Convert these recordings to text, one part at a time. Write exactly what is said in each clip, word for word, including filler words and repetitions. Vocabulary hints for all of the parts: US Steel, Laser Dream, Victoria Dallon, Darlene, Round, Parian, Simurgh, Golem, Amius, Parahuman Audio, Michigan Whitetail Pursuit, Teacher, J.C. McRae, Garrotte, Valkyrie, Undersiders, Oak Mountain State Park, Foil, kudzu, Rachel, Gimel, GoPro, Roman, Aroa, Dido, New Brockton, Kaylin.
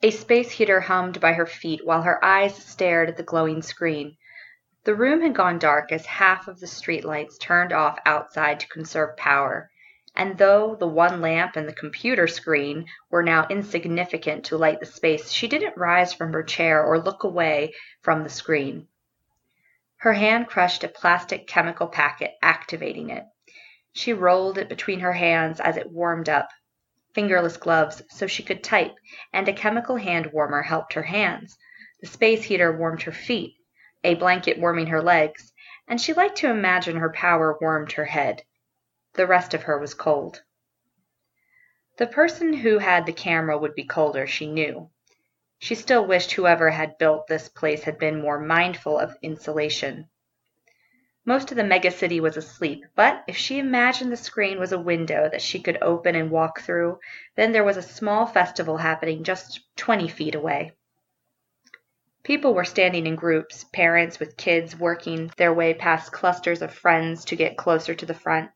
A space heater hummed by her feet while her eyes stared at the glowing screen. The room had gone dark as half of the streetlights turned off outside to conserve power, and though the one lamp and the computer screen were now insignificant to light the space, she didn't rise from her chair or look away from the screen. Her hand crushed a plastic chemical packet, activating it. She rolled it between her hands as it warmed up. Fingerless gloves so she could type, and a chemical hand warmer helped her hands. The space heater warmed her feet, a blanket warming her legs, and she liked to imagine her power warmed her head. The rest of her was cold. The person who had the camera would be colder, she knew. She still wished whoever had built this place had been more mindful of insulation. Most of the megacity was asleep, but if she imagined the screen was a window that she could open and walk through, then there was a small festival happening just twenty feet away. People were standing in groups, parents with kids working their way past clusters of friends to get closer to the front.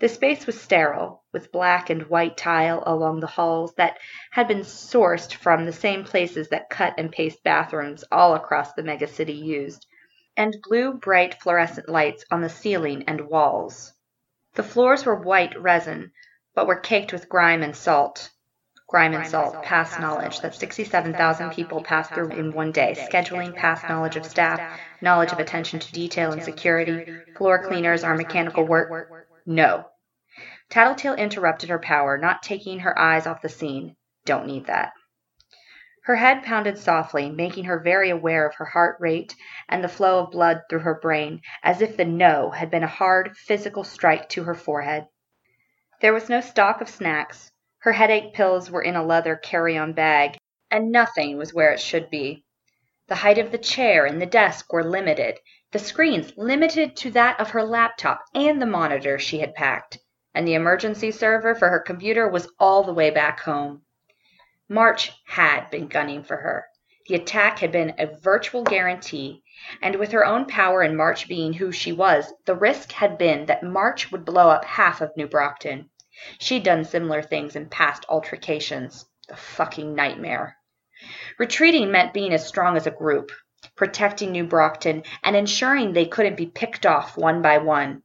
The space was sterile, with black and white tile along the halls that had been sourced from the same places that cut and paste bathrooms all across the megacity used, and blue bright fluorescent lights on the ceiling and walls. The floors were white resin, but were caked with grime and salt. Grime, grime and salt, salt past, past knowledge, knowledge that sixty-seven thousand people pass through in one day, day scheduling, past knowledge of staff, staff knowledge of attention to detail and security, security floor cleaners are mechanical work. work, work. No. Tattletale interrupted her power, not taking her eyes off the scene. Don't need that. Her head pounded softly, making her very aware of her heart rate and the flow of blood through her brain, as if the no had been a hard, physical strike to her forehead. There was no stock of snacks. Her headache pills were in a leather carry-on bag, and nothing was where it should be. The height of the chair and the desk were limited, the screens limited to that of her laptop and the monitor she had packed, and the emergency server for her computer was all the way back home. March had been gunning for her. The attack had been a virtual guarantee, and with her own power and March being who she was, the risk had been that March would blow up half of New Brockton. She'd done similar things in past altercations. The fucking nightmare. Retreating meant being as strong as a group, protecting New Brockton, and ensuring they couldn't be picked off one by one.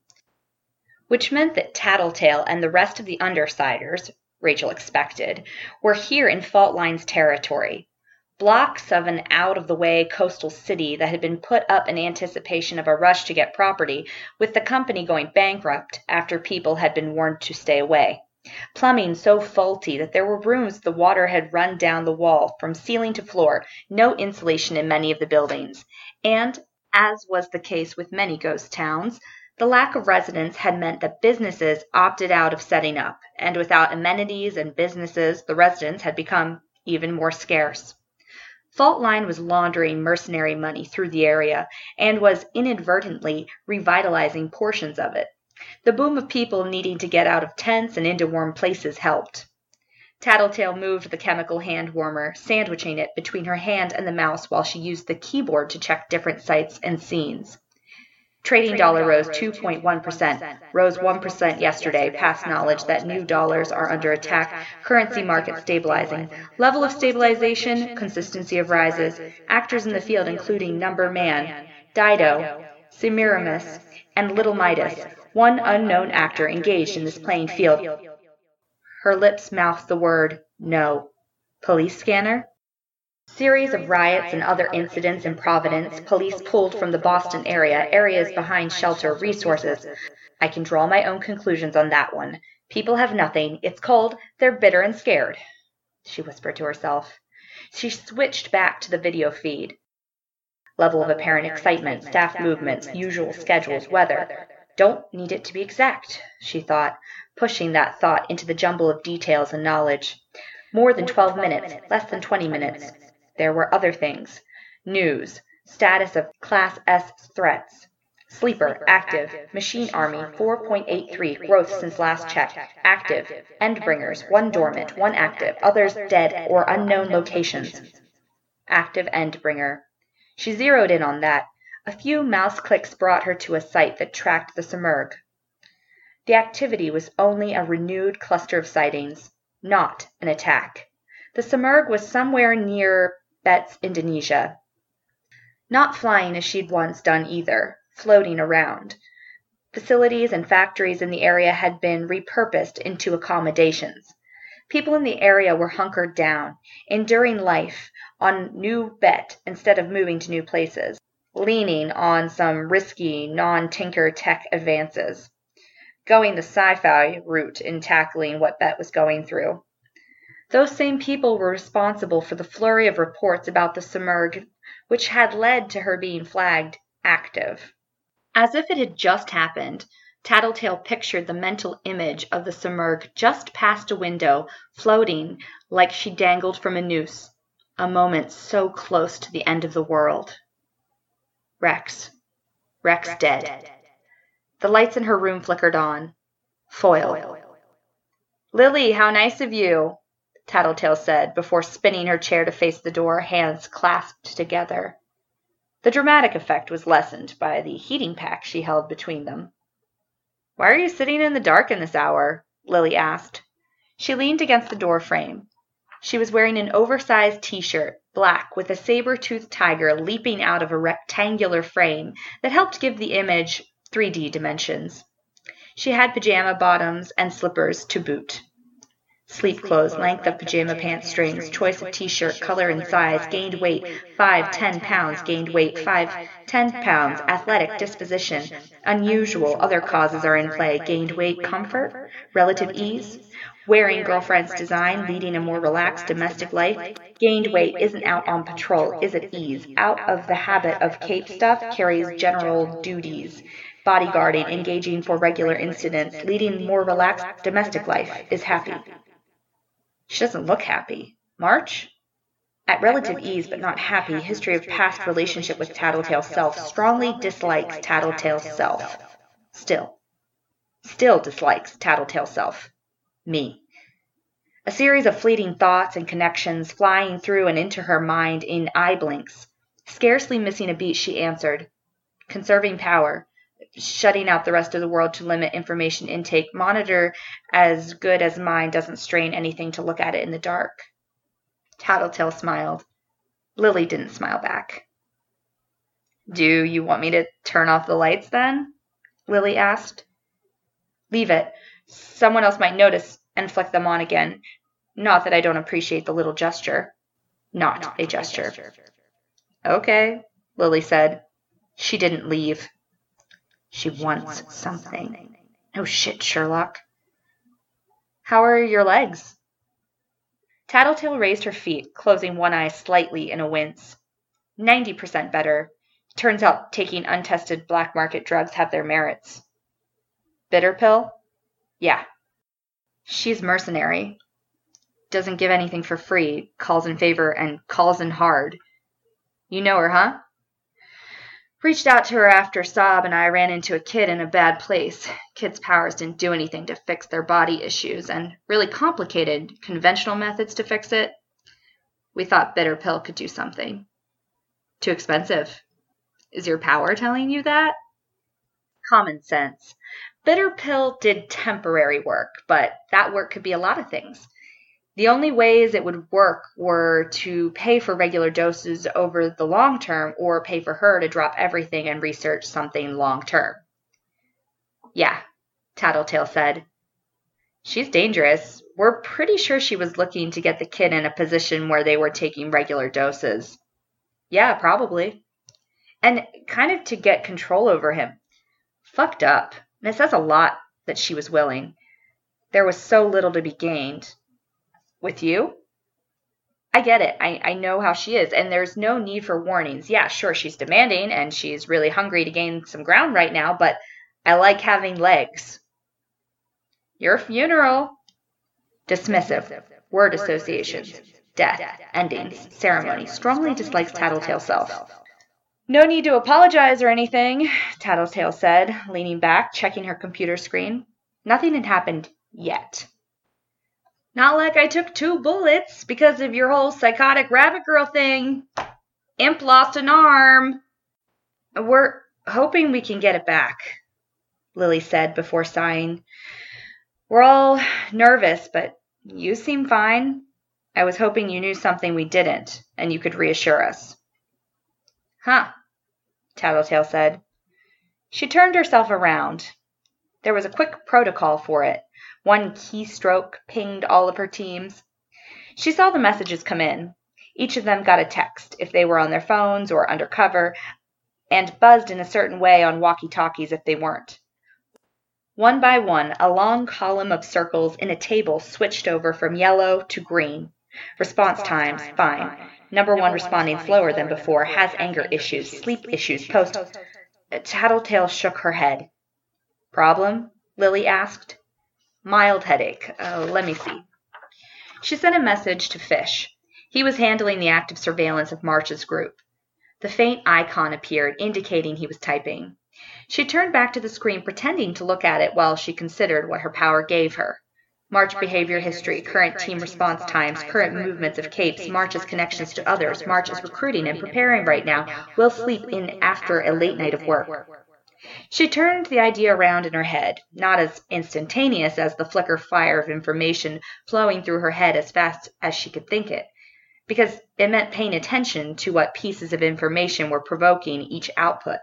Which meant that Tattletale and the rest of the Undersiders, Rachel expected, were here in Faultline's territory, blocks of an out-of-the-way coastal city that had been put up in anticipation of a rush to get property, with the company going bankrupt after people had been warned to stay away. Plumbing so faulty that there were rooms the water had run down the wall from ceiling to floor, no insulation in many of the buildings, and, as was the case with many ghost towns, the lack of residents had meant that businesses opted out of setting up, and without amenities and businesses, the residents had become even more scarce. Faultline was laundering mercenary money through the area and was inadvertently revitalizing portions of it. The boom of people needing to get out of tents and into warm places helped. Tattletale moved the chemical hand warmer, sandwiching it between her hand and the mouse while she used the keyboard to check different sites and scenes. Trading dollar rose two point one percent, rose one percent yesterday, past knowledge that new dollars are under attack, currency market stabilizing, level of stabilization, consistency of rises, actors in the field including Number Man, Dido, Simurgh, and Little Midas, one unknown actor engaged in this playing field. Her lips mouthed the word, no. Police scanner? Series of riots and other incidents in Providence, police pulled from the Boston area, areas behind shelter, resources. I can draw my own conclusions on that one. People have nothing. It's cold. They're bitter and scared, she whispered to herself. She switched back to the video feed. Level of apparent excitement, staff movements, usual schedules, weather. Don't need it to be exact, she thought, pushing that thought into the jumble of details and knowledge. More than twelve minutes, less than twenty minutes. There were other things. News, status of Class S threats. Sleeper, active, machine army, four point eight three, growth since last check, active, endbringers, one dormant, one active, others dead or unknown locations. Active endbringer. She zeroed in on that. A few mouse clicks brought her to a site that tracked the Simurgh. The activity was only a renewed cluster of sightings, not an attack. The Simurgh was somewhere near Bet's Indonesia. Not flying as she'd once done either. Floating around. Facilities and factories in the area had been repurposed into accommodations. People in the area were hunkered down, enduring life on New Bet instead of moving to new places, leaning on some risky non-tinker tech advances, going the sci-fi route in tackling what Bet was going through. Those same people were responsible for the flurry of reports about the Simurgh, which had led to her being flagged active. As if it had just happened, Tattletale pictured the mental image of the Simurgh just past a window, floating like she dangled from a noose, a moment so close to the end of the world. Rex. Rex, Rex dead. dead. The lights in her room flickered on. Foil. Foil. Lily, how nice of you, Tattletale said, before spinning her chair to face the door, hands clasped together. The dramatic effect was lessened by the heating pack she held between them. "Why are you sitting in the dark in this hour?" Lily asked. She leaned against the door frame. She was wearing an oversized t-shirt, black, with a saber-toothed tiger leaping out of a rectangular frame that helped give the image three D dimensions. She had pajama bottoms and slippers to boot. Sleep clothes, length of pajama pants strings, choice of t-shirt, color and size, gained weight, five, ten pounds, gained weight, five, ten pounds, athletic disposition, unusual, other causes are in play, gained weight, comfort, relative ease, wearing girlfriend's design, leading a more relaxed domestic life, gained weight, isn't out on patrol, is at ease, out of the habit of cape stuff, carries general duties. Bodyguarding, engaging for regular incidents, leading more relaxed domestic life, is happy. She doesn't look happy. March? At relative ease but not happy, history of past relationship with Tattletale's self strongly dislikes Tattletale's self. Still. Still dislikes Tattletale's self. Me. A series of fleeting thoughts and connections flying through and into her mind in eye blinks. Scarcely missing a beat, she answered. Conserving power. Shutting out the rest of the world to limit information intake, monitor as good as mine doesn't strain anything to look at it in the dark. Tattletale smiled. Lily didn't smile back. Do you want me to turn off the lights then? Lily asked. Leave it. Someone else might notice and flick them on again. Not that I don't appreciate the little gesture. Not, Not a gesture. gesture. Okay, Lily said. She didn't leave. She wants something. Oh shit, Sherlock. How are your legs? Tattletale raised her feet, closing one eye slightly in a wince. Ninety percent better. Turns out taking untested black market drugs have their merits. Bitter pill? Yeah. She's mercenary. Doesn't give anything for free, calls in favor, and calls in hard. You know her, huh? Reached out to her after Sob and I ran into a kid in a bad place. Kids' powers didn't do anything to fix their body issues, and really complicated conventional methods to fix it. We thought Bitter Pill could do something. Too expensive. Is your power telling you that? Common sense. Bitter Pill did temporary work, but that work could be a lot of things. The only ways it would work were to pay for regular doses over the long term or pay for her to drop everything and research something long term. Yeah, Tattletale said. She's dangerous. We're pretty sure she was looking to get the kid in a position where they were taking regular doses. Yeah, probably. And kind of to get control over him. Fucked up. And it says a lot that she was willing. There was so little to be gained. With you? I get it. I, I know how she is, and there's no need for warnings. Yeah, sure, she's demanding, and she's really hungry to gain some ground right now, but I like having legs. Your funeral. Dismissive. Word associations. Death. Endings. Ceremony. Strongly dislikes Tattletale self. No need to apologize or anything, Tattletale said, leaning back, checking her computer screen. Nothing had happened yet. Not like I took two bullets because of your whole psychotic rabbit girl thing. Imp lost an arm. We're hoping we can get it back, Lily said before sighing. We're all nervous, but you seem fine. I was hoping you knew something we didn't, and you could reassure us. Huh, Tattletale said. She turned herself around. There was a quick protocol for it. One keystroke pinged all of her teams. She saw the messages come in. Each of them got a text, if they were on their phones or undercover, and buzzed in a certain way on walkie-talkies if they weren't. One by one, a long column of circles in a table switched over from yellow to green. Response, response times, time, fine. fine. Number, Number one, one responding slower than before, has anger issues, issues sleep issues, issues post... post, post, post. Tattletale shook her head. Problem? Lily asked. Mild headache. Uh, let me see. She sent a message to Fish. He was handling the active surveillance of March's group. The faint icon appeared, indicating he was typing. She turned back to the screen, pretending to look at it while she considered what her power gave her. March, March behavior history, history current, current team, team response, response times, times, current movements of capes, March's, March's connections to others, March is recruiting and preparing right now, will sleep in after a late night of work. She turned the idea around in her head, not as instantaneous as the flicker fire of information flowing through her head as fast as she could think it, because it meant paying attention to what pieces of information were provoking each output.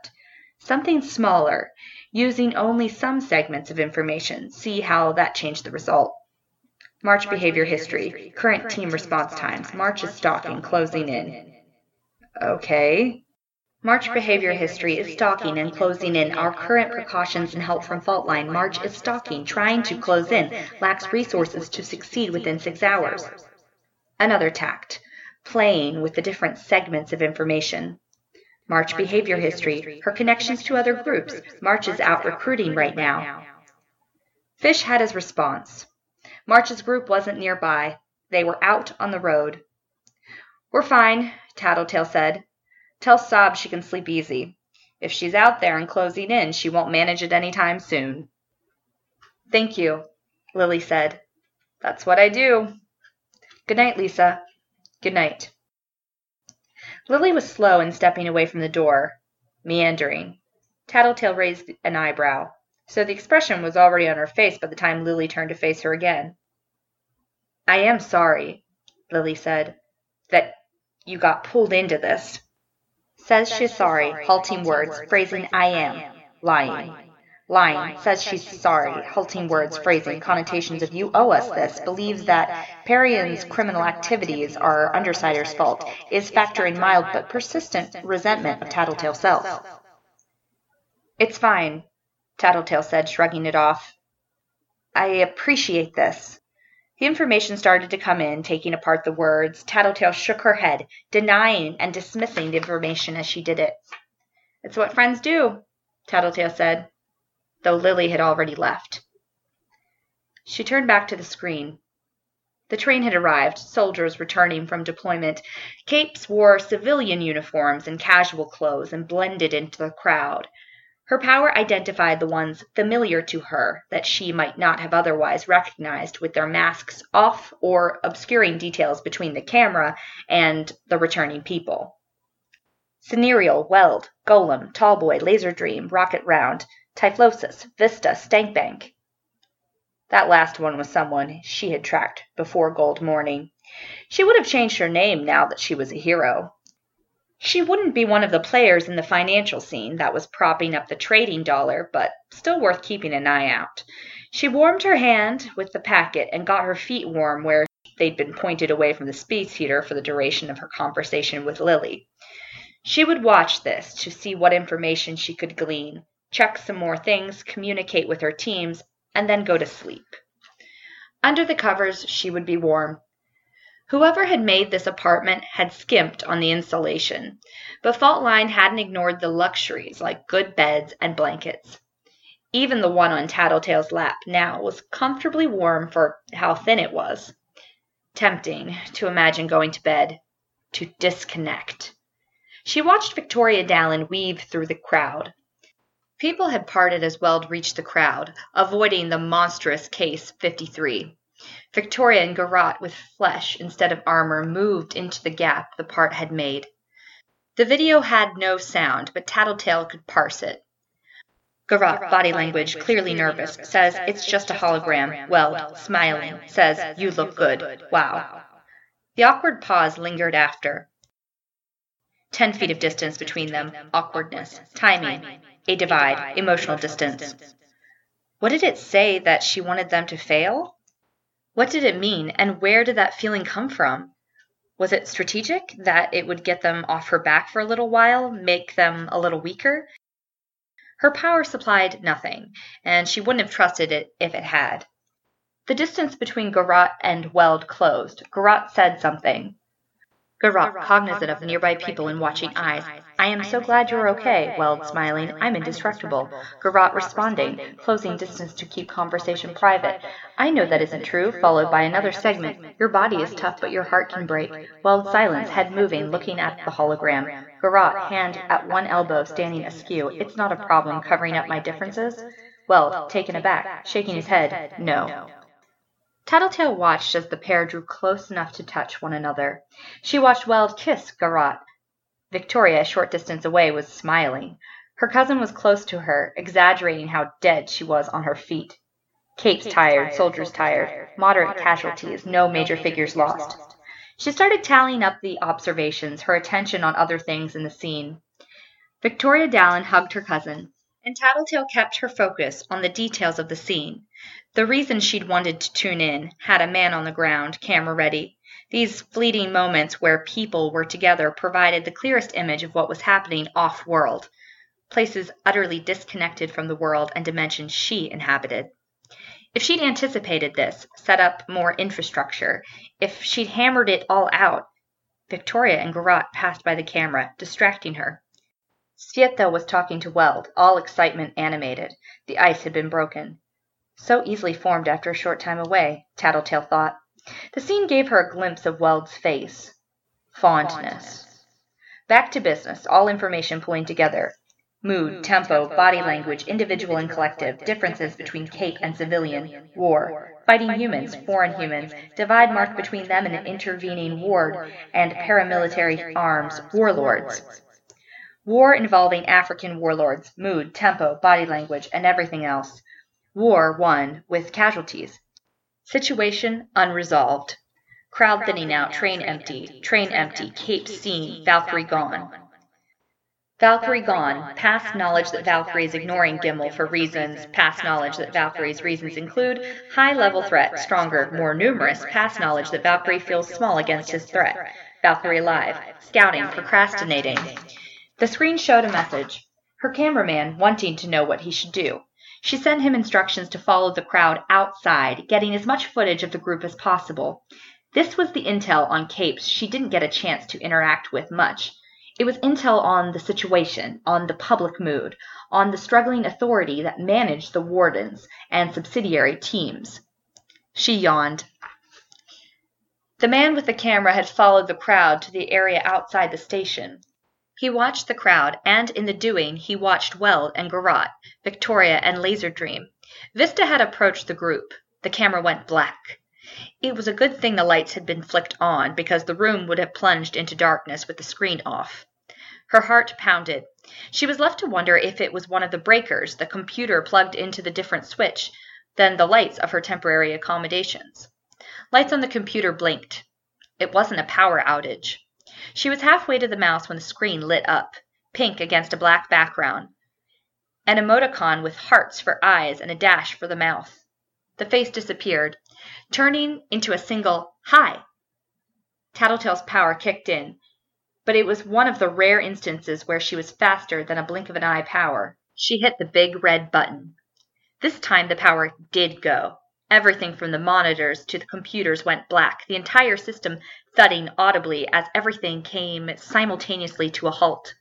Something smaller, using only some segments of information. See how that changed the result. March, March behavior, behavior history, history. Current, current team, team response, response times, March, March is stalking, stalking closing in. in. Okay. March, March behavior history is stalking and closing in. Our current precautions and help from Faultline. March is stalking, trying to close in, lacks resources to succeed within six hours. Another tact, playing with the different segments of information. March behavior history, her connections to other groups. March is out recruiting right now. Fish had his response. March's group wasn't nearby. They were out on the road. We're fine, Tattletale said. Tell Sob she can sleep easy. If she's out there and closing in, she won't manage it anytime soon. Thank you, Lily said. That's what I do. Good night, Lisa. Good night. Lily was slow in stepping away from the door, meandering. Tattletale raised an eyebrow, so the expression was already on her face by the time Lily turned to face her again. I am sorry, Lily said, that you got pulled into this. Says she's sorry, halting words, phrasing I am, lying. Lying, says she's sorry, halting words, phrasing, connotations of you owe us this, believes that Parian's criminal activities are Undersider's fault, is factoring mild but persistent resentment of Tattletale's self. It's fine, Tattletale said, shrugging it off. I appreciate this. The information started to come in, taking apart the words. Tattletale shook her head, denying and dismissing the information as she did it. It's what friends do, Tattletale said, though Lily had already left. She turned back to the screen. The train had arrived, soldiers returning from deployment. Capes wore civilian uniforms and casual clothes and blended into the crowd. Her power identified the ones familiar to her that she might not have otherwise recognized, with their masks off or obscuring details between the camera and the returning people. Cinereal, Weld, Golem, Tallboy, Laser Dream, Rocket Round, Typhlosis, Vista, Stankbank. That last one was someone she had tracked before Gold Morning. She would have changed her name now that she was a hero. She wouldn't be one of the players in the financial scene that was propping up the trading dollar, but still worth keeping an eye out. She warmed her hand with the packet and got her feet warm where they'd been pointed away from the space heater for the duration of her conversation with Lily. She would watch this to see what information she could glean, check some more things, communicate with her teams, and then go to sleep. Under the covers, she would be warm. Whoever had made this apartment had skimped on the insulation, but Faultline hadn't ignored the luxuries like good beds and blankets. Even the one on Tattletale's lap now was comfortably warm for how thin it was. Tempting to imagine going to bed. To disconnect. She watched Victoria Dallon weave through the crowd. People had parted as Weld reached the crowd, avoiding the monstrous case fifty-three. Victoria and Garrotte with flesh instead of armor moved into the gap the part had made. The video had no sound, but Tattletale could parse it. Garrotte, Garrotte body language, language clearly nervous, nervous says, says, it's just a hologram. hologram. Weld, Weld smiling, smiling, says, says you look, look good. good. Wow. wow. The awkward pause lingered after. Ten feet of distance between them, awkwardness, timing, a divide, emotional distance. What did it say that she wanted them to fail? What did it mean, and where did that feeling come from? Was it strategic, that it would get them off her back for a little while, make them a little weaker? Her power supplied nothing, and she wouldn't have trusted it if it had. The distance between Garrotte and Weld closed. Garrotte said something. Garrotte, cognizant of nearby people and watching eyes. I am so glad you're okay, Weld smiling. I'm indestructible. Garrotte responding, closing distance to keep conversation private. I know that isn't true, followed by another segment. Your body is tough, but your heart can break. Weld silence, head moving, looking at the hologram. Garrotte, hand at one elbow, standing askew. It's not a problem covering up my differences. Weld, taken aback, shaking his head. No. Tattletale watched as the pair drew close enough to touch one another. She watched Weld kiss Garrotte. Victoria, a short distance away, was smiling. Her cousin was close to her, exaggerating how dead she was on her feet. Kate's tired, soldiers tired, moderate casualties, no major figures lost. She started tallying up the observations, her attention on other things in the scene. Victoria Dallon hugged her cousin, and Tattletale kept her focus on the details of the scene. The reason she'd wanted to tune in, had a man on the ground, camera ready. These fleeting moments where people were together provided the clearest image of what was happening off-world, places utterly disconnected from the world and dimensions she inhabited. If she'd anticipated this, set up more infrastructure, if she'd hammered it all out, Victoria and Garrotte passed by the camera, distracting her. Svieta was talking to Weld, all excitement animated. The ice had been broken. So easily formed after a short time away, Tattletale thought. The scene gave her a glimpse of Weld's face. Fondness. Back to business, all information pulling together. Mood, Mood tempo, tempo, body language, individual, individual and collective, differences between Cape and civilian, war, fighting humans, foreign humans, divide marked between them and an intervening ward, and paramilitary arms, warlords. War involving African warlords, mood, tempo, body language, and everything else. War won with casualties. Situation unresolved. Crowd thinning out, train empty, train empty, Cape seen, Valkyrie gone. Valkyrie gone, past knowledge that Valkyrie is ignoring Gimel for reasons, past knowledge that Valkyrie's reasons include high-level threat, stronger, more numerous, past knowledge that Valkyrie feels small against his threat. Valkyrie live, scouting, procrastinating. The screen showed a message. Her cameraman wanting to know what he should do. She sent him instructions to follow the crowd outside, getting as much footage of the group as possible. This was the intel on Capes she didn't get a chance to interact with much. It was intel on the situation, on the public mood, on the struggling authority that managed the wardens and subsidiary teams. She yawned. The man with the camera had followed the crowd to the area outside the station. He watched the crowd, and in the doing, he watched Weld and Garrotte, Victoria and Laser Dream. Vista had approached the group. The camera went black. It was a good thing the lights had been flicked on, because the room would have plunged into darkness with the screen off. Her heart pounded. She was left to wonder if it was one of the breakers, the computer plugged into the different switch, than the lights of her temporary accommodations. Lights on the computer blinked. It wasn't a power outage. She was halfway to the mouse when the screen lit up, pink against a black background. An emoticon with hearts for eyes and a dash for the mouth. The face disappeared, turning into a single, hi. Tattletale's power kicked in, but it was one of the rare instances where she was faster than a blink of an eye power. She hit the big red button. This time the power did go. Everything from the monitors to the computers went black, the entire system thudding audibly as everything came simultaneously to a halt.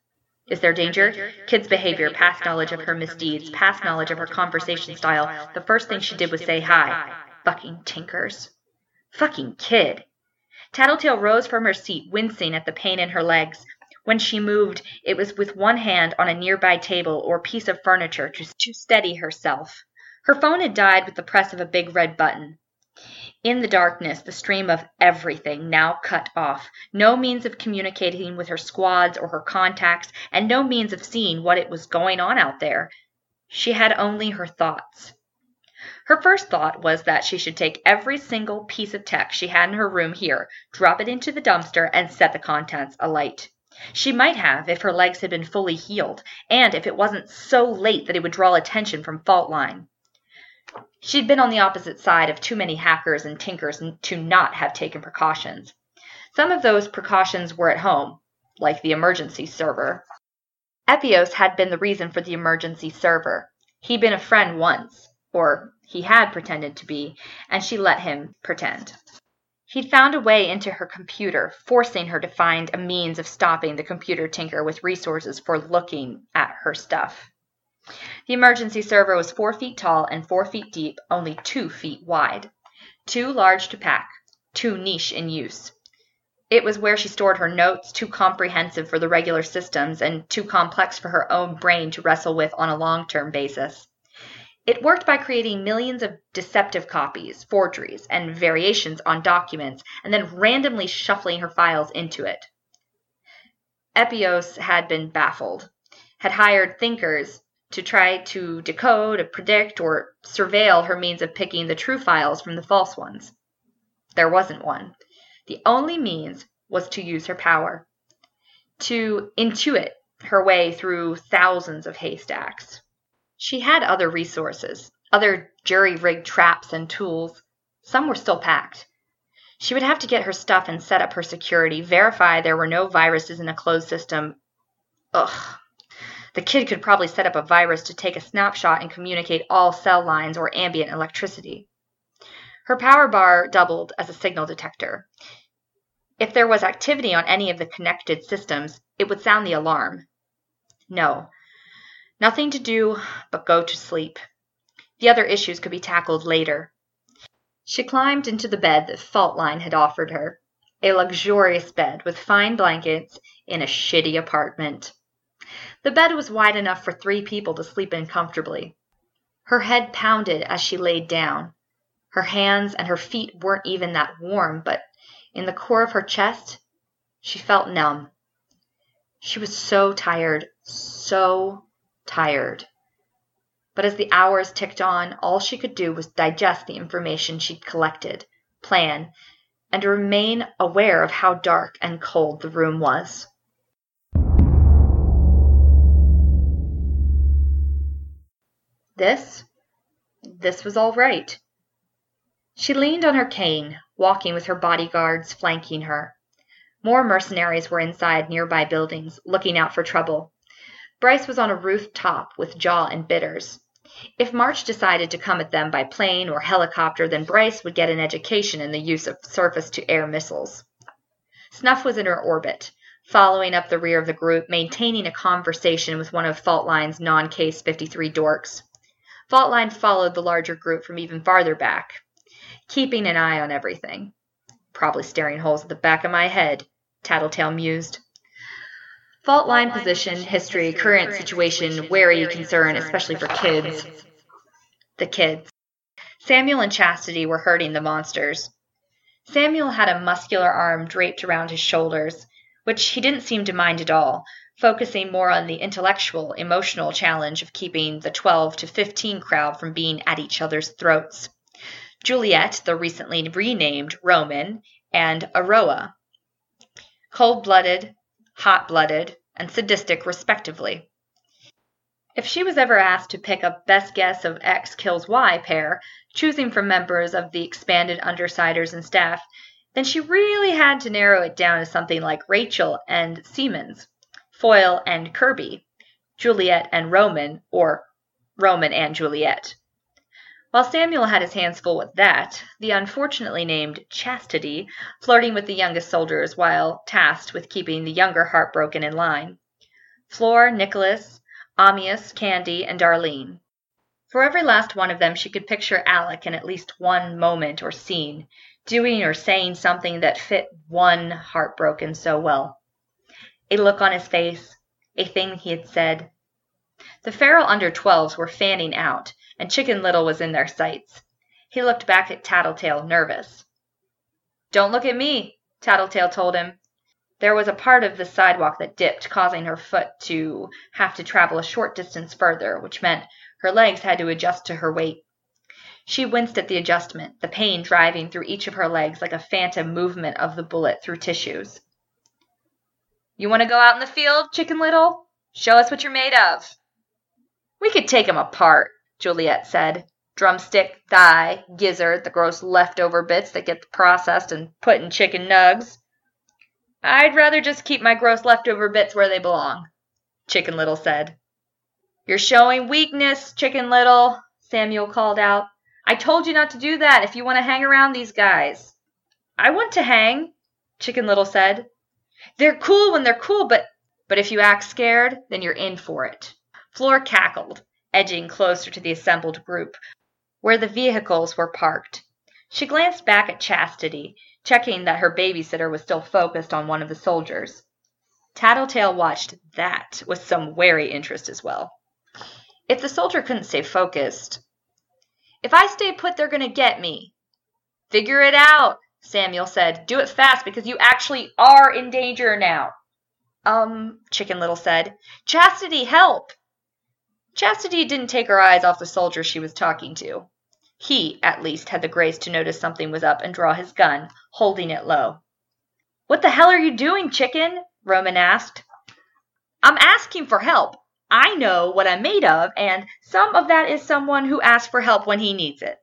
Is there danger? Kid's behavior, past knowledge of her misdeeds, past knowledge of her conversation style. The first thing she did was say hi. Fucking tinkers. Fucking kid. Tattletale rose from her seat, wincing at the pain in her legs. When she moved, it was with one hand on a nearby table or piece of furniture to, to steady herself. Her phone had died with the press of a big red button. In the darkness, the stream of everything now cut off. No means of communicating with her squads or her contacts, and no means of seeing what it was going on out there. She had only her thoughts. Her first thought was that she should take every single piece of tech she had in her room here, drop it into the dumpster, and set the contents alight. She might have if her legs had been fully healed, and if it wasn't so late that it would draw attention from Faultline. She'd been on the opposite side of too many hackers and tinkers to not have taken precautions. Some of those precautions were at home, like the emergency server. Epios had been the reason for the emergency server. He'd been a friend once, or he had pretended to be, and she let him pretend. He'd found a way into her computer, forcing her to find a means of stopping the computer tinker with resources for looking at her stuff. The emergency server was four feet tall and four feet deep, only two feet wide. Too large to pack, too niche in use. It was where she stored her notes, too comprehensive for the regular systems and too complex for her own brain to wrestle with on a long-term basis. It worked by creating millions of deceptive copies, forgeries, and variations on documents, and then randomly shuffling her files into it. Epios had been baffled, had hired thinkers to try to decode, predict, or surveil her means of picking the true files from the false ones. There wasn't one. The only means was to use her power, to intuit her way through thousands of haystacks. She had other resources, other jury-rigged traps and tools. Some were still packed. She would have to get her stuff and set up her security, verify there were no viruses in a closed system. Ugh. The kid could probably set up a virus to take a snapshot and communicate all cell lines or ambient electricity. Her power bar doubled as a signal detector. If there was activity on any of the connected systems, it would sound the alarm. No. Nothing to do but go to sleep. The other issues could be tackled later. She climbed into the bed that Faultline had offered her, a luxurious bed with fine blankets in a shitty apartment. The bed was wide enough for three people to sleep in comfortably. Her head pounded as she laid down. Her hands and her feet weren't even that warm, but in the core of her chest, she felt numb. She was so tired, so tired. But as the hours ticked on, all she could do was digest the information she'd collected, plan, and remain aware of how dark and cold the room was. This? This was all right. She leaned on her cane, walking with her bodyguards flanking her. More mercenaries were inside nearby buildings, looking out for trouble. Bryce was on a rooftop with Jaw and Bitters. If March decided to come at them by plane or helicopter, then Bryce would get an education in the use of surface-to-air missiles. Snuff was in her orbit, following up the rear of the group, maintaining a conversation with one of Faultline's non-Case fifty-three dorks. Faultline followed the larger group from even farther back, keeping an eye on everything. Probably staring holes at the back of my head, Tattletale mused. Faultline position, history, current situation, wary concern, especially for kids. The kids. Samuel and Chastity were herding the monsters. Samuel had a muscular arm draped around his shoulders, which he didn't seem to mind at all, focusing more on the intellectual, emotional challenge of keeping the twelve to fifteen crowd from being at each other's throats. Juliet, the recently renamed Roman, and Aroa. Cold-blooded, hot-blooded, and sadistic, respectively. If she was ever asked to pick a best guess of X kills Y pair, choosing from members of the expanded Undersiders and staff, then she really had to narrow it down to something like Rachel and Siemens, Foil and Kirby, Juliet and Roman, or Roman and Juliet. While Samuel had his hands full with that, the unfortunately named Chastity, flirting with the youngest soldiers while tasked with keeping the younger heartbroken in line. Flora, Nicholas, Amius, Candy, and Darlene. For every last one of them, she could picture Alec in at least one moment or scene, doing or saying something that fit one heartbroken so well. A look on his face, a thing he had said. The feral under twelves were fanning out, and Chicken Little was in their sights. He looked back at Tattletale, nervous. "Don't look at me," Tattletale told him. There was a part of the sidewalk that dipped, causing her foot to have to travel a short distance further, which meant her legs had to adjust to her weight. She winced at the adjustment, the pain driving through each of her legs like a phantom movement of the bullet through tissues. "You want to go out in the field, Chicken Little? Show us what you're made of." "We could take him apart," Juliet said. "Drumstick, thigh, gizzard, the gross leftover bits that get processed and put in chicken nugs." "I'd rather just keep my gross leftover bits where they belong," Chicken Little said. "You're showing weakness, Chicken Little," Samuel called out. "I told you not to do that if you want to hang around these guys." "I want to hang," Chicken Little said. "They're cool when they're cool, but, but if you act scared, then you're in for it." Flora cackled, edging closer to the assembled group, where the vehicles were parked. She glanced back at Chastity, checking that her babysitter was still focused on one of the soldiers. Tattletale watched that with some wary interest as well. If the soldier couldn't stay focused... "If I stay put, they're going to get me." "Figure it out," Samuel said. "Do it fast, because you actually are in danger now." Um, Chicken Little said. "Chastity, help!" Chastity didn't take her eyes off the soldier she was talking to. He, at least, had the grace to notice something was up and draw his gun, holding it low. "What the hell are you doing, Chicken?" Roman asked. "I'm asking for help. I know what I'm made of, and some of that is someone who asks for help when he needs it."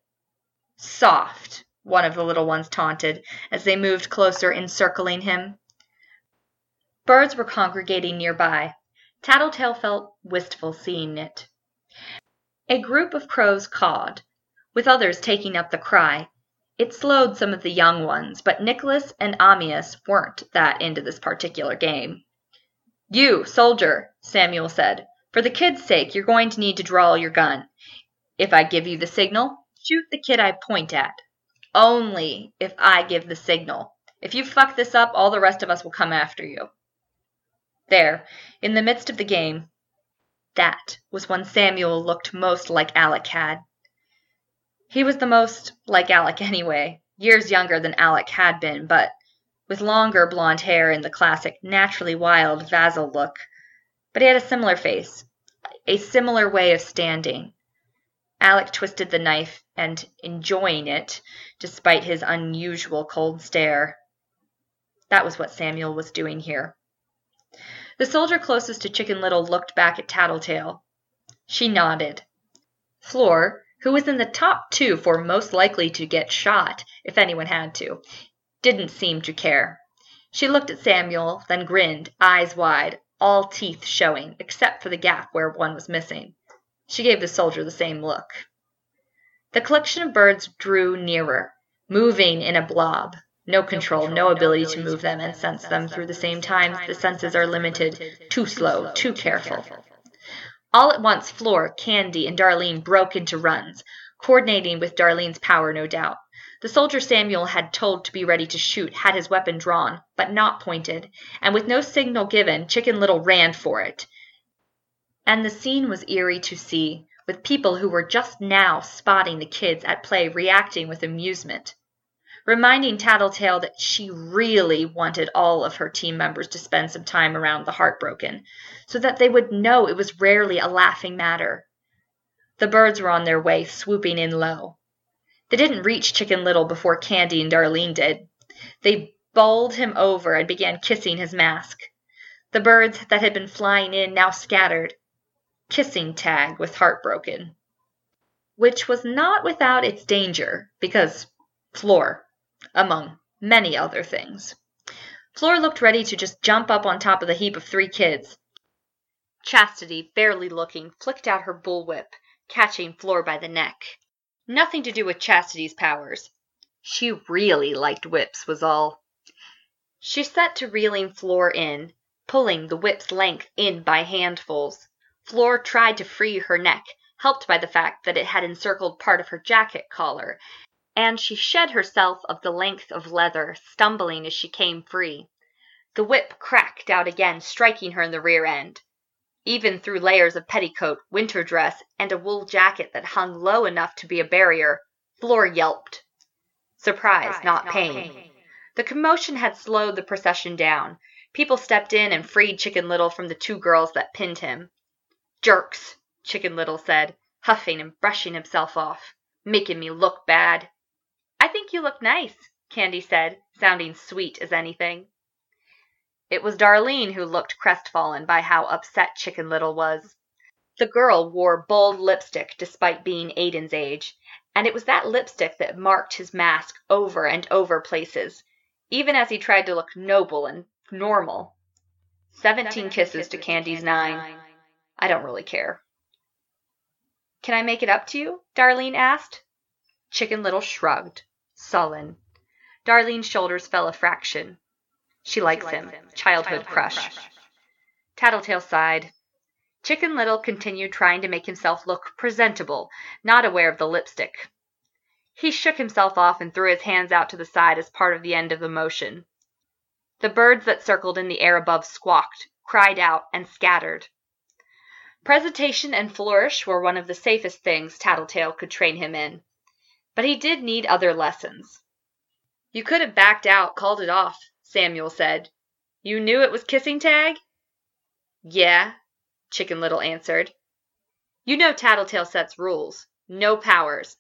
"Soft," one of the little ones taunted, as they moved closer, encircling him. Birds were congregating nearby. Tattletale felt wistful seeing it. A group of crows cawed, with others taking up the cry. It slowed some of the young ones, but Nicholas and Amius weren't that into this particular game. "You, soldier," Samuel said, "for the kid's sake, you're going to need to draw your gun. If I give you the signal, shoot the kid I point at. Only if I give the signal. If you fuck this up, all the rest of us will come after you." There, in the midst of the game, that was when Samuel looked most like Alec had. He was the most like Alec anyway, years younger than Alec had been, but with longer blonde hair and the classic naturally wild Vassal look. But he had a similar face, a similar way of standing. Alec twisted the knife and, enjoying it, despite his unusual cold stare. That was what Samuel was doing here. The soldier closest to Chicken Little looked back at Tattletale. She nodded. Floor, who was in the top two for most likely to get shot, if anyone had to, didn't seem to care. She looked at Samuel, then grinned, eyes wide, all teeth showing, except for the gap where one was missing. She gave the soldier the same look. The collection of birds drew nearer, moving in a blob. No control, no ability to move them and sense them through the same time. The senses are limited, too slow, too careful. All at once, Flora, Candy, and Darlene broke into runs, coordinating with Darlene's power, no doubt. The soldier Samuel had told to be ready to shoot had his weapon drawn, but not pointed, and with no signal given, Chicken Little ran for it. And the scene was eerie to see, with people who were just now spotting the kids at play reacting with amusement, reminding Tattletale that she really wanted all of her team members to spend some time around the heartbroken, so that they would know it was rarely a laughing matter. The birds were on their way, swooping in low. They didn't reach Chicken Little before Candy and Darlene did. They bowled him over and began kissing his mask. The birds that had been flying in now scattered. Kissing tag was heartbroken, which was not without its danger, because Floor, among many other things. Floor looked ready to just jump up on top of the heap of three kids. Chastity, barely looking, flicked out her bullwhip, catching Floor by the neck. Nothing to do with Chastity's powers. She really liked whips, was all. She set to reeling Floor in, pulling the whip's length in by handfuls. Flora tried to free her neck, helped by the fact that it had encircled part of her jacket collar, and she shed herself of the length of leather, stumbling as she came free. The whip cracked out again, striking her in the rear end. Even through layers of petticoat, winter dress, and a wool jacket that hung low enough to be a barrier, Flora yelped. Surprise, Surprise not, not pain. pain. The commotion had slowed the procession down. People stepped in and freed Chicken Little from the two girls that pinned him. "Jerks," Chicken Little said, huffing and brushing himself off. "Making me look bad." "I think you look nice," Candy said, sounding sweet as anything. It was Darlene who looked crestfallen by how upset Chicken Little was. The girl wore bold lipstick despite being Aiden's age, and it was that lipstick that marked his mask over and over places, even as he tried to look noble and normal. Seventeen kisses to Candy's nine. I don't really care. "Can I make it up to you?" Darlene asked. Chicken Little shrugged, sullen. Darlene's shoulders fell a fraction. She likes, she likes him. him. Childhood, Childhood crush. crush. Tattletale sighed. Chicken Little continued trying to make himself look presentable, not aware of the lipstick. He shook himself off and threw his hands out to the side as part of the end of the motion. The birds that circled in the air above squawked, cried out, and scattered. Presentation and flourish were one of the safest things Tattletale could train him in. But he did need other lessons. "You could have backed out, called it off," Samuel said. "You knew it was kissing tag?" "Yeah," Chicken Little answered. "You know Tattletale sets rules. No powers.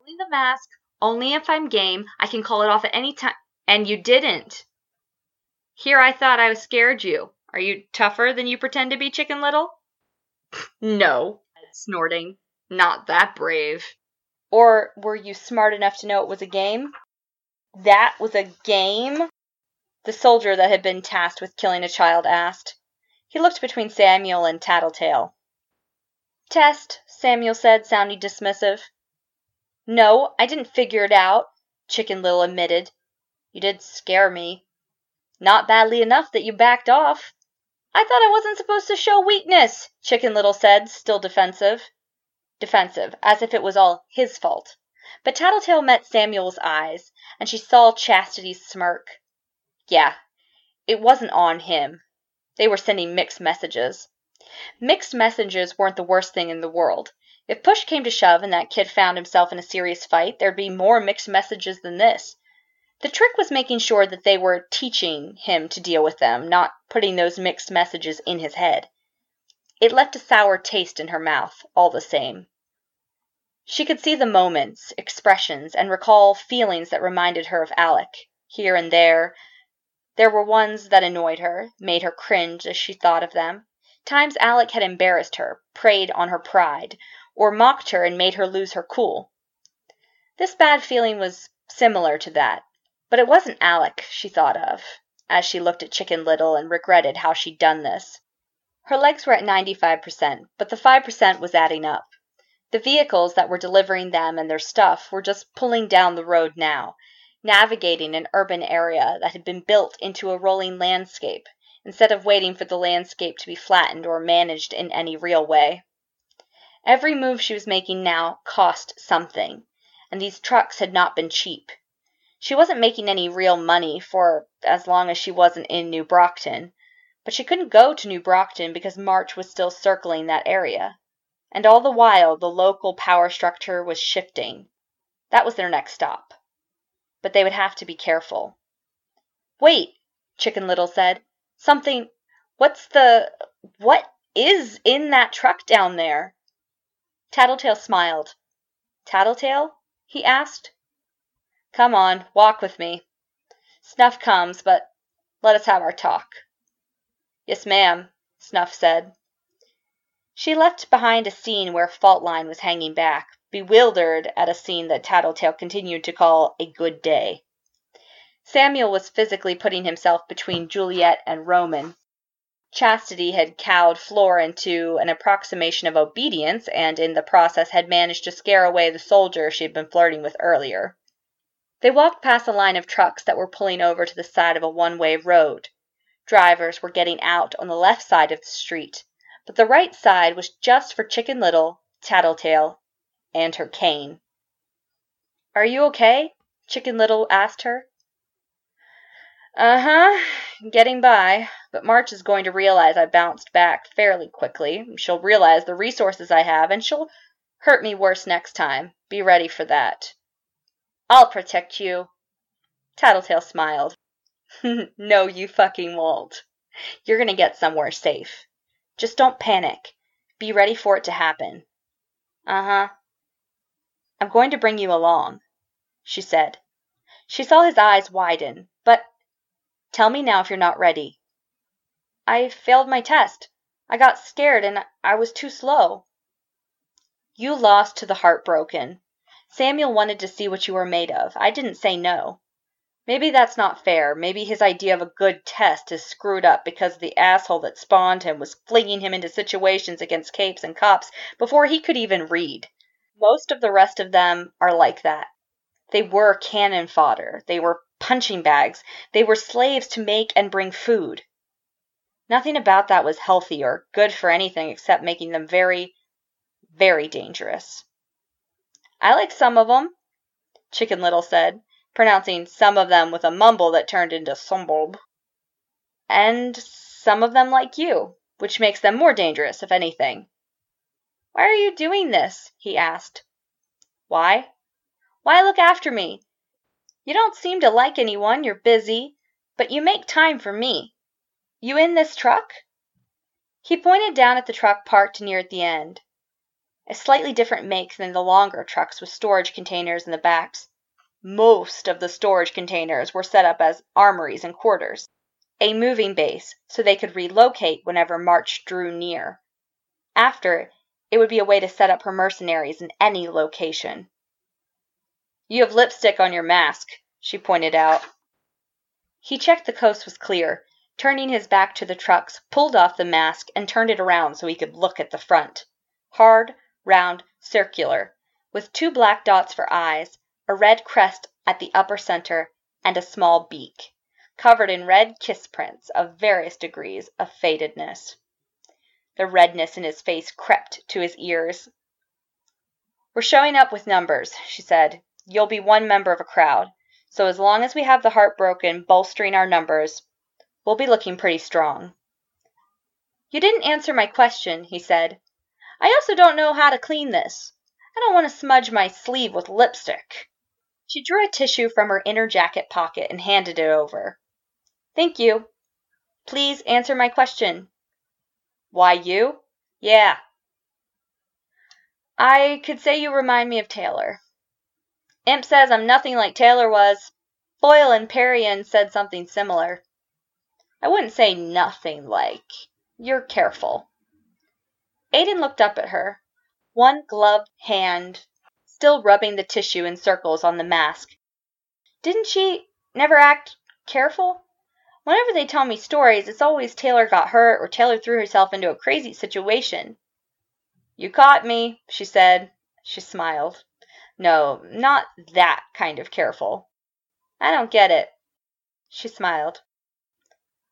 Only the mask. Only if I'm game. I can call it off at any time. And you didn't. Here I thought I scared you. Are you tougher than you pretend to be, Chicken Little?" "No," snorting. "Not that brave." "Or were you smart enough to know it was a game?" "That was a game?" the soldier that had been tasked with killing a child asked. He looked between Samuel and Tattletale. "Test," Samuel said, sounding dismissive. "No, I didn't figure it out," Chicken Little admitted. "You did scare me. Not badly enough that you backed off." "I thought I wasn't supposed to show weakness," Chicken Little said, still defensive. Defensive, as if it was all his fault. But Tattletale met Samuel's eyes, and she saw Chastity's smirk. Yeah, it wasn't on him. They were sending mixed messages. Mixed messages weren't the worst thing in the world. If push came to shove and that kid found himself in a serious fight, there'd be more mixed messages than this. The trick was making sure that they were teaching him to deal with them, not putting those mixed messages in his head. It left a sour taste in her mouth, all the same. She could see the moments, expressions, and recall feelings that reminded her of Alec, here and there. There were ones that annoyed her, made her cringe as she thought of them. Times Alec had embarrassed her, preyed on her pride, or mocked her and made her lose her cool. This bad feeling was similar to that, but it wasn't Alec she thought of, as she looked at Chicken Little and regretted how she'd done this. Her legs were at ninety-five percent, but the five percent was adding up. The vehicles that were delivering them and their stuff were just pulling down the road now, navigating an urban area that had been built into a rolling landscape, instead of waiting for the landscape to be flattened or managed in any real way. Every move she was making now cost something, and these trucks had not been cheap. She wasn't making any real money for as long as she wasn't in New Brockton, but she couldn't go to New Brockton because March was still circling that area. And all the while, the local power structure was shifting. That was their next stop. But they would have to be careful. "Wait," Chicken Little said. "Something, what's the, what is in that truck down there?" Tattletale smiled. "Tattletale?" he asked. "Come on, walk with me. Snuff comes, but let us have our talk." "Yes, ma'am," Snuff said. She left behind a scene where Faultline was hanging back, bewildered at a scene that Tattletale continued to call a good day. Samuel was physically putting himself between Juliet and Roman. Chastity had cowed Flora into an approximation of obedience and in the process had managed to scare away the soldier she had been flirting with earlier. They walked past a line of trucks that were pulling over to the side of a one-way road. drivers were getting out on the left side of the street, but the right side was just for Chicken Little, Tattletale, and her cane. "Are you okay?" Chicken Little asked her. "Uh-huh, getting by, but March is going to realize I bounced back fairly quickly. She'll realize the resources I have, and she'll hurt me worse next time. Be ready for that." "I'll protect you." Tattletale smiled. "No, you fucking won't. You're gonna get somewhere safe. Just don't panic. Be ready for it to happen." "Uh-huh." "I'm going to bring you along," she said. She saw his eyes widen, but... "Tell me now if you're not ready." "I failed my test. I got scared and I was too slow." "You lost to the heartbroken. Samuel wanted to see what you were made of. I didn't say no. Maybe that's not fair. Maybe his idea of a good test is screwed up because the asshole that spawned him was flinging him into situations against capes and cops before he could even read. Most of the rest of them are like that. They were cannon fodder. They were punching bags. They were slaves to make and bring food. Nothing about that was healthy or good for anything except making them very, very dangerous." "I like some of them," Chicken Little said, pronouncing some of them with a mumble that turned into sumbulb. "And some of them like you, which makes them more dangerous, if anything." "Why are you doing this?" he asked. "Why? Why look after me? You don't seem to like anyone, you're busy, but you make time for me. You in this truck?" He pointed down at the truck parked near at the end, a slightly different make than the longer trucks with storage containers in the backs. Most of the storage containers were set up as armories and quarters, a moving base, so they could relocate whenever March drew near. After, it would be a way to set up her mercenaries in any location. "You have lipstick on your mask," she pointed out. He checked the coast was clear, turning his back to the trucks, pulled off the mask, and turned it around so he could look at the front. Hard, round, circular, with two black dots for eyes, a red crest at the upper center, and a small beak, covered in red kiss prints of various degrees of fadedness. The redness in his face crept to his ears. "We're showing up with numbers," she said. "You'll be one member of a crowd, so as long as we have the heartbroken bolstering our numbers, we'll be looking pretty strong." "You didn't answer my question," he said. "I also don't know how to clean this. I don't want to smudge my sleeve with lipstick." She drew a tissue from her inner jacket pocket and handed it over. "Thank you. Please answer my question." "Why you?" "Yeah." "I could say you remind me of Taylor. Imp says I'm nothing like Taylor was. Foil and Parian said something similar." "I wouldn't say nothing like. You're careful." Aiden looked up at her, one gloved hand still rubbing the tissue in circles on the mask. "Didn't she never act careful? Whenever they tell me stories, it's always Taylor got hurt or Taylor threw herself into a crazy situation." "You caught me," she said. She smiled. "No, not that kind of careful." "I don't get it." She smiled.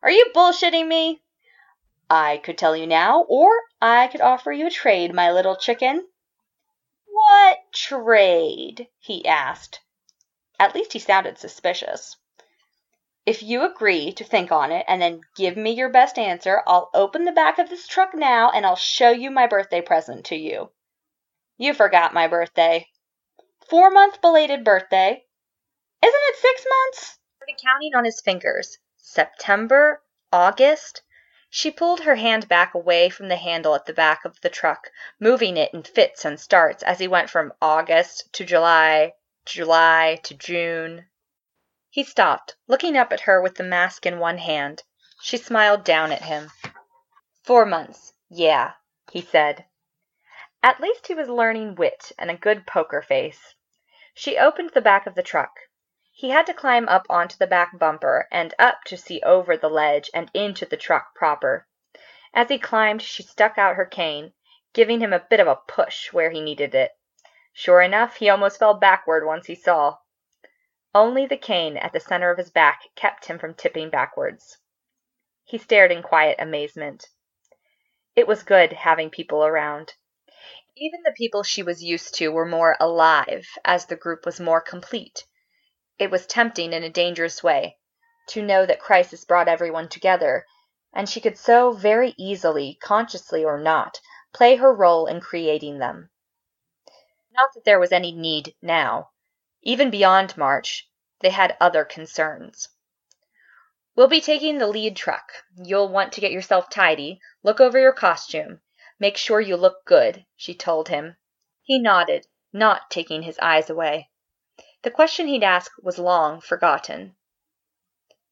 "Are you bullshitting me?" "I could tell you now, or I could offer you a trade, my little chicken." "What trade?" he asked. At least he sounded suspicious. "If you agree to think on it and then give me your best answer, I'll open the back of this truck now and I'll show you my birthday present to you." "You forgot my birthday." Four-month belated birthday. Isn't it six months? Started counting on his fingers. September, August. She pulled her hand back away from the handle at the back of the truck, moving it in fits and starts as he went from August to July, July to June. He stopped, looking up at her with the mask in one hand. She smiled down at him. Four months, yeah, he said. At least he was learning wit and a good poker face. She opened the back of the truck. He had to climb up onto the back bumper and up to see over the ledge and into the truck proper. As he climbed, she stuck out her cane, giving him a bit of a push where he needed it. Sure enough, he almost fell backward once he saw. Only the cane at the center of his back kept him from tipping backwards. He stared in quiet amazement. It was good having people around. Even the people she was used to were more alive, as the group was more complete. It was tempting in a dangerous way to know that crisis brought everyone together, and she could so very easily, consciously or not, play her role in creating them. Not that there was any need now. Even beyond March, they had other concerns. We'll be taking the lead truck. You'll want to get yourself tidy, look over your costume, make sure you look good, she told him. He nodded, not taking his eyes away. The question he'd asked was long forgotten.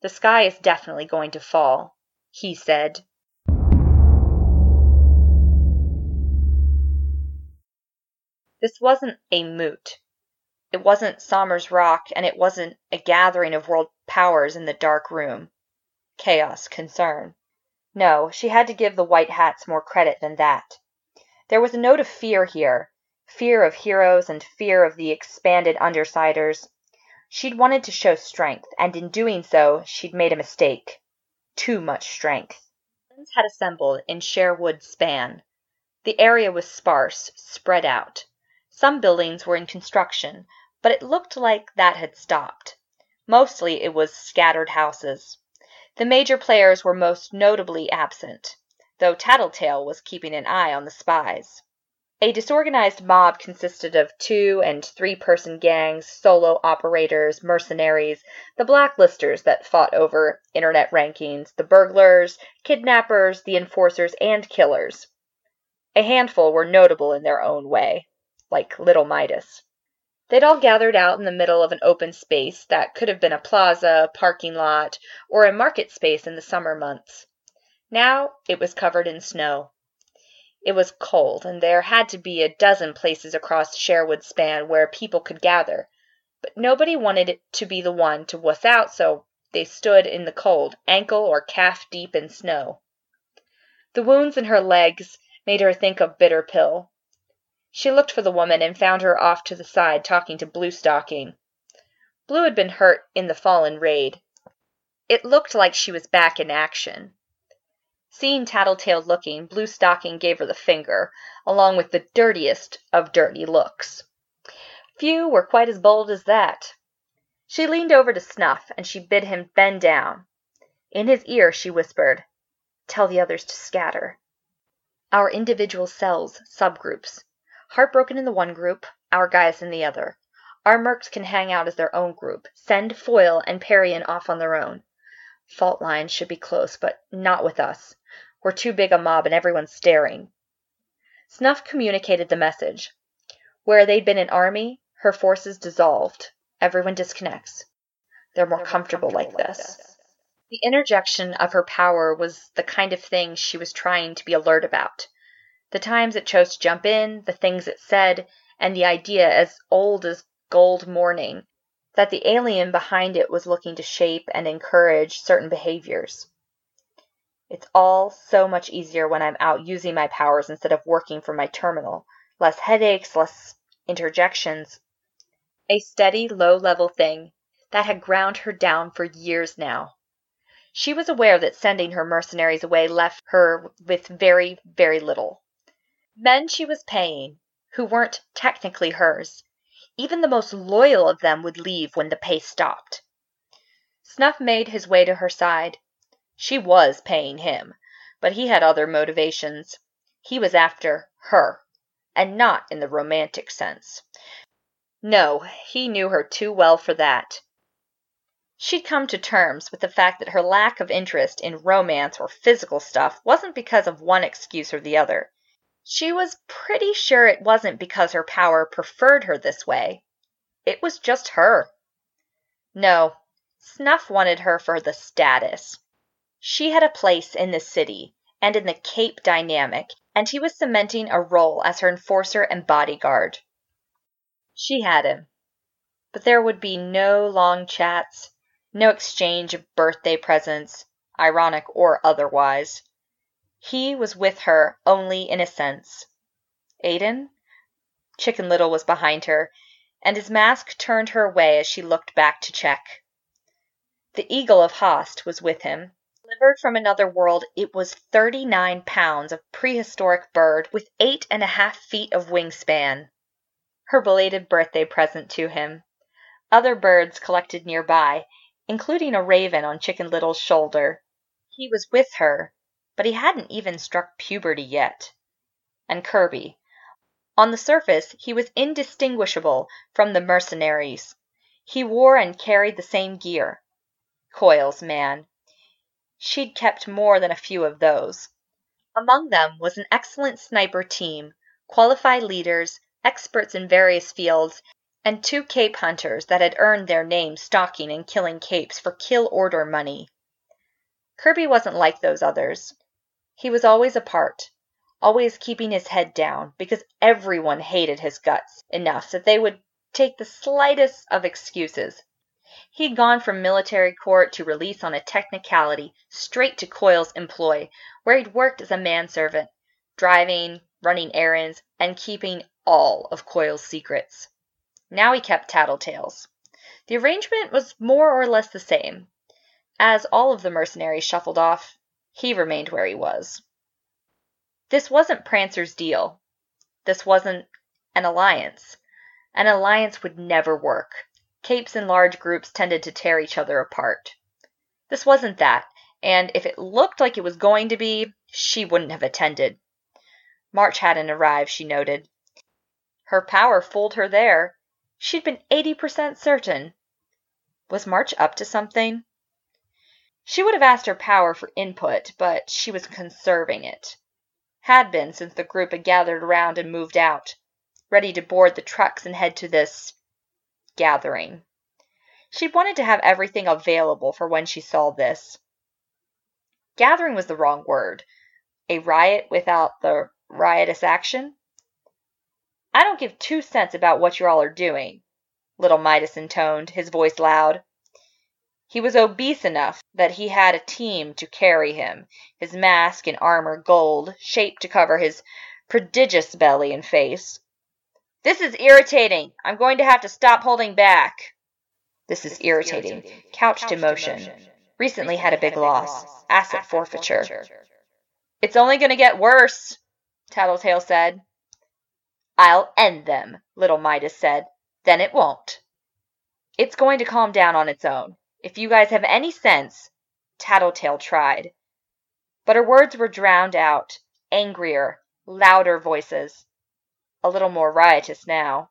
The sky is definitely going to fall, he said. This wasn't a moot. It wasn't Sommer's Rock, and it wasn't a gathering of world powers in the dark room. Chaos, concern. No, she had to give the White Hats more credit than that. There was a note of fear here, fear of heroes and fear of the expanded Undersiders. She'd wanted to show strength, and in doing so, she'd made a mistake. Too much strength. Friends had assembled in Sherwood Span. The area was sparse, spread out. Some buildings were in construction, but it looked like that had stopped. Mostly it was scattered houses. The major players were most notably absent, though Tattletale was keeping an eye on the spies. A disorganized mob consisted of two- and three-person gangs, solo operators, mercenaries, the blacklisters that fought over internet rankings, the burglars, kidnappers, the enforcers, and killers. A handful were notable in their own way, like Little Midas. They'd all gathered out in the middle of an open space that could have been a plaza, a parking lot, or a market space in the summer months. Now it was covered in snow. It was cold, and there had to be a dozen places across Sherwood Span where people could gather, but nobody wanted it to be the one to wuss out, so they stood in the cold, ankle or calf deep in snow. The wounds in her legs made her think of Bitter Pill. She looked for the woman and found her off to the side talking to Bluestocking. Blue had been hurt in the fallen raid. It looked like she was back in action. Seeing Tattletale looking, Bluestocking gave her the finger, along with the dirtiest of dirty looks. Few were quite as bold as that. She leaned over to Snuff, and she bid him bend down. In his ear she whispered, "Tell the others to scatter. Our individual cells, subgroups. Heartbroken in the one group, our guys in the other. Our mercs can hang out as their own group. Send Foil and Parian off on their own. Faultline should be close, but not with us. We're too big a mob and everyone's staring." Snuff communicated the message. Where they'd been an army, her forces dissolved. Everyone disconnects. They're more, They're more comfortable, comfortable like, like this. this. The interjection of her power was the kind of thing she was trying to be alert about. The times it chose to jump in, the things it said, and the idea as old as gold morning, that the alien behind it was looking to shape and encourage certain behaviors. It's all so much easier when I'm out using my powers instead of working from my terminal. Less headaches, less interjections. A steady, low-level thing that had ground her down for years now. She was aware that sending her mercenaries away left her with very, very little. Men she was paying, who weren't technically hers. Even the most loyal of them would leave when the pay stopped. Snuff made his way to her side. She was paying him, but he had other motivations. He was after her, and not in the romantic sense. No, he knew her too well for that. She'd come to terms with the fact that her lack of interest in romance or physical stuff wasn't because of one excuse or the other. She was pretty sure it wasn't because her power preferred her this way. It was just her. No, Snuff wanted her for the status. She had a place in the city and in the Cape dynamic, and he was cementing a role as her enforcer and bodyguard. She had him. But there would be no long chats, no exchange of birthday presents, ironic or otherwise. He was with her only in a sense. Aiden? Chicken Little was behind her, and his mask turned her away as she looked back to check. The Eagle of Host was with him, delivered from another world, it was thirty-nine pounds of prehistoric bird with eight and a half feet of wingspan. Her belated birthday present to him. Other birds collected nearby, including a raven on Chicken Little's shoulder. He was with her, but he hadn't even struck puberty yet. And Kirby. On the surface, he was indistinguishable from the mercenaries. He wore and carried the same gear. Coils, man. She'd kept more than a few of those. Among them was an excellent sniper team, qualified leaders, experts in various fields, and two cape hunters that had earned their name stalking and killing capes for kill-order money. Kirby wasn't like those others. He was always apart, always keeping his head down, because everyone hated his guts enough that they would take the slightest of excuses. He'd gone from military court to release on a technicality, straight to Coyle's employ, where he'd worked as a manservant, driving, running errands, and keeping all of Coyle's secrets. Now he kept Tattletale's. The arrangement was more or less the same. As all of the mercenaries shuffled off, he remained where he was. This wasn't Prancer's deal. This wasn't an alliance. An alliance would never work. Capes in large groups tended to tear each other apart. This wasn't that, and if it looked like it was going to be, she wouldn't have attended. March hadn't arrived, she noted. Her power fooled her there. She'd been eighty percent certain. Was March up to something? She would have asked her power for input, but she was conserving it. Had been since the group had gathered around and moved out, ready to board the trucks and head to this gathering. She wanted to have everything available for when she saw this. Gathering was the wrong word. A riot without the riotous action? I don't give two cents about what you all are doing, Little Midas intoned, his voice loud. He was obese enough that he had a team to carry him, his mask and armor gold, shaped to cover his prodigious belly and face. This is irritating. I'm going to have to stop holding back. This is irritating. Couched emotion. Recently had a big loss. Asset forfeiture. It's only going to get worse, Tattletale said. I'll end them, Little Midas said. Then it won't. It's going to calm down on its own. If you guys have any sense, Tattletale tried. But her words were drowned out. Angrier, louder voices. A little more riotous now.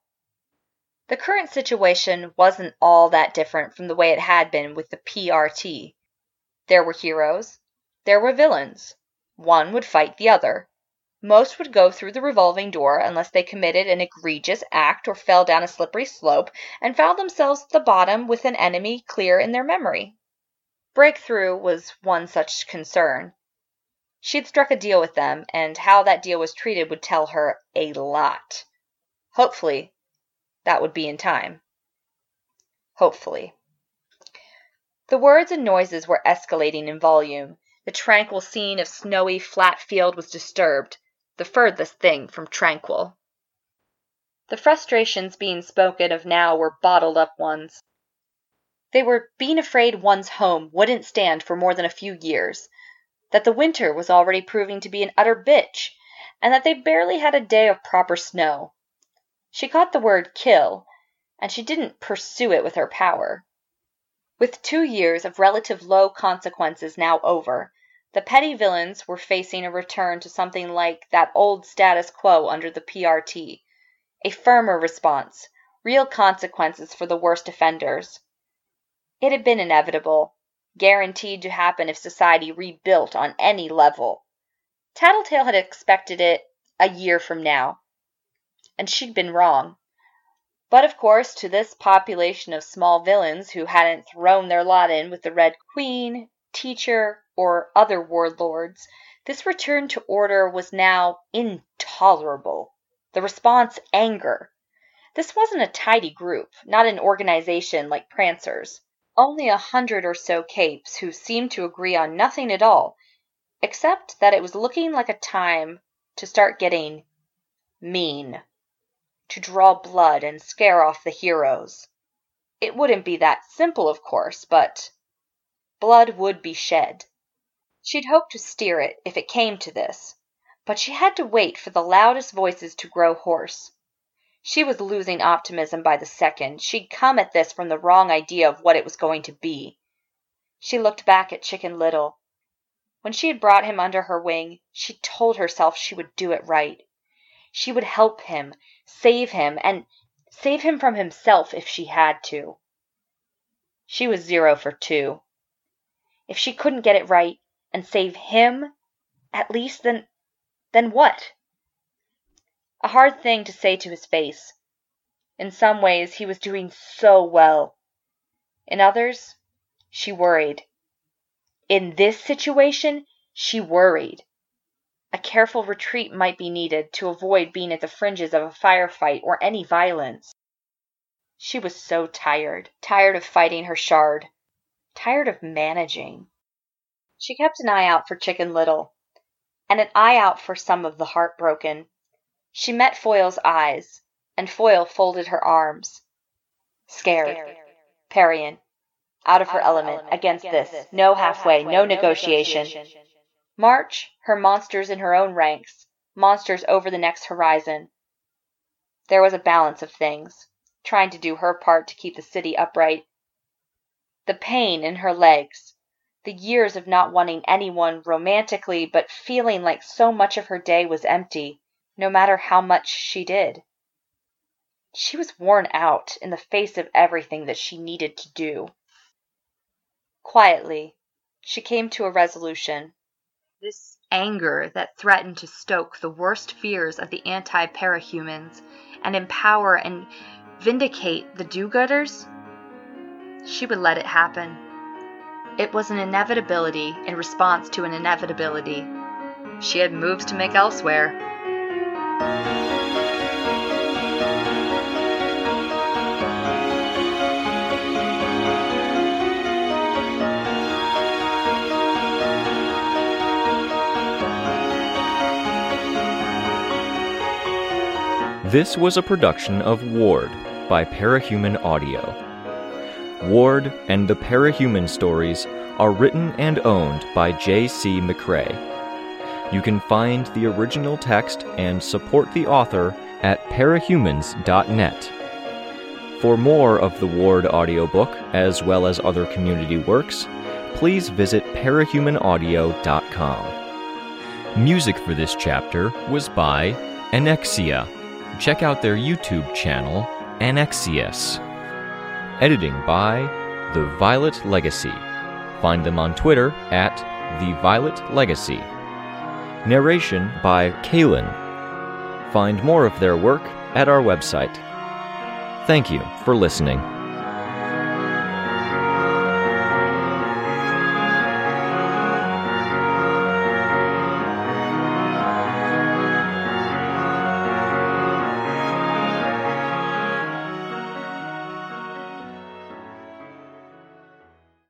The current situation wasn't all that different from the way it had been with the P R T. There were heroes. There were villains. One would fight the other. Most would go through the revolving door unless they committed an egregious act or fell down a slippery slope and found themselves at the bottom with an enemy clear in their memory. Breakthrough was one such concern. She'd struck a deal with them, and how that deal was treated would tell her a lot. Hopefully, that would be in time. Hopefully. The words and noises were escalating in volume. The tranquil scene of snowy, flat field was disturbed. The furthest thing from tranquil. The frustrations being spoken of now were bottled-up ones. They were being afraid one's home wouldn't stand for more than a few years, that the winter was already proving to be an utter bitch, and that they barely had a day of proper snow. She caught the word kill, and she didn't pursue it with her power. With two years of relative low consequences now over, the petty villains were facing a return to something like that old status quo under the P R T, a firmer response, real consequences for the worst offenders. It had been inevitable, guaranteed to happen if society rebuilt on any level. Tattletale had expected it a year from now, and she'd been wrong. But of course, to this population of small villains who hadn't thrown their lot in with the Red Queen, Teacher, or other warlords, this return to order was now intolerable. The response, anger. This wasn't a tidy group, not an organization like Prancer's. Only a hundred or so capes who seemed to agree on nothing at all, except that it was looking like a time to start getting mean, to draw blood and scare off the heroes. It wouldn't be that simple, of course, but blood would be shed. She'd hoped to steer it if it came to this, but she had to wait for the loudest voices to grow hoarse. She was losing optimism by the second. She'd come at this from the wrong idea of what it was going to be. She looked back at Chicken Little. When she had brought him under her wing, she told herself she would do it right. She would help him, save him, and save him from himself if she had to. She was zero for two. If she couldn't get it right and save him, at least, then, then what? A hard thing to say to his face. In some ways, he was doing so well. In others, she worried. In this situation, she worried. A careful retreat might be needed to avoid being at the fringes of a firefight or any violence. She was so tired, tired of fighting her shard, tired of managing. She kept an eye out for Chicken Little, and an eye out for some of the heartbroken. She met Foil's eyes, and Foil folded her arms. Scared. Scared. Parian. Out of out her of element. element. Against, Against this. this. No halfway. halfway. No, no negotiation. negotiation. March, her monsters in her own ranks. Monsters over the next horizon. There was a balance of things. Trying to do her part to keep the city upright. The pain in her legs. The years of not wanting anyone romantically, but feeling like so much of her day was empty. No matter how much she did. She was worn out in the face of everything that she needed to do. Quietly, she came to a resolution. This anger that threatened to stoke the worst fears of the anti-parahumans and empower and vindicate the do-gooders, she would let it happen. It was an inevitability in response to an inevitability. She had moves to make elsewhere. This was a production of Ward by Parahuman Audio. Ward and the Parahuman stories are written and owned by J C McRae. You can find the original text and support the author at parahumans dot net. For more of the Ward audiobook, as well as other community works, please visit parahuman audio dot com. Music for this chapter was by Annexia. Check out their YouTube channel, Annexius. Editing by The Violet Legacy. Find them on Twitter at The Violet Legacy. Narration by Kaylin. Find more of their work at our website. Thank you for listening.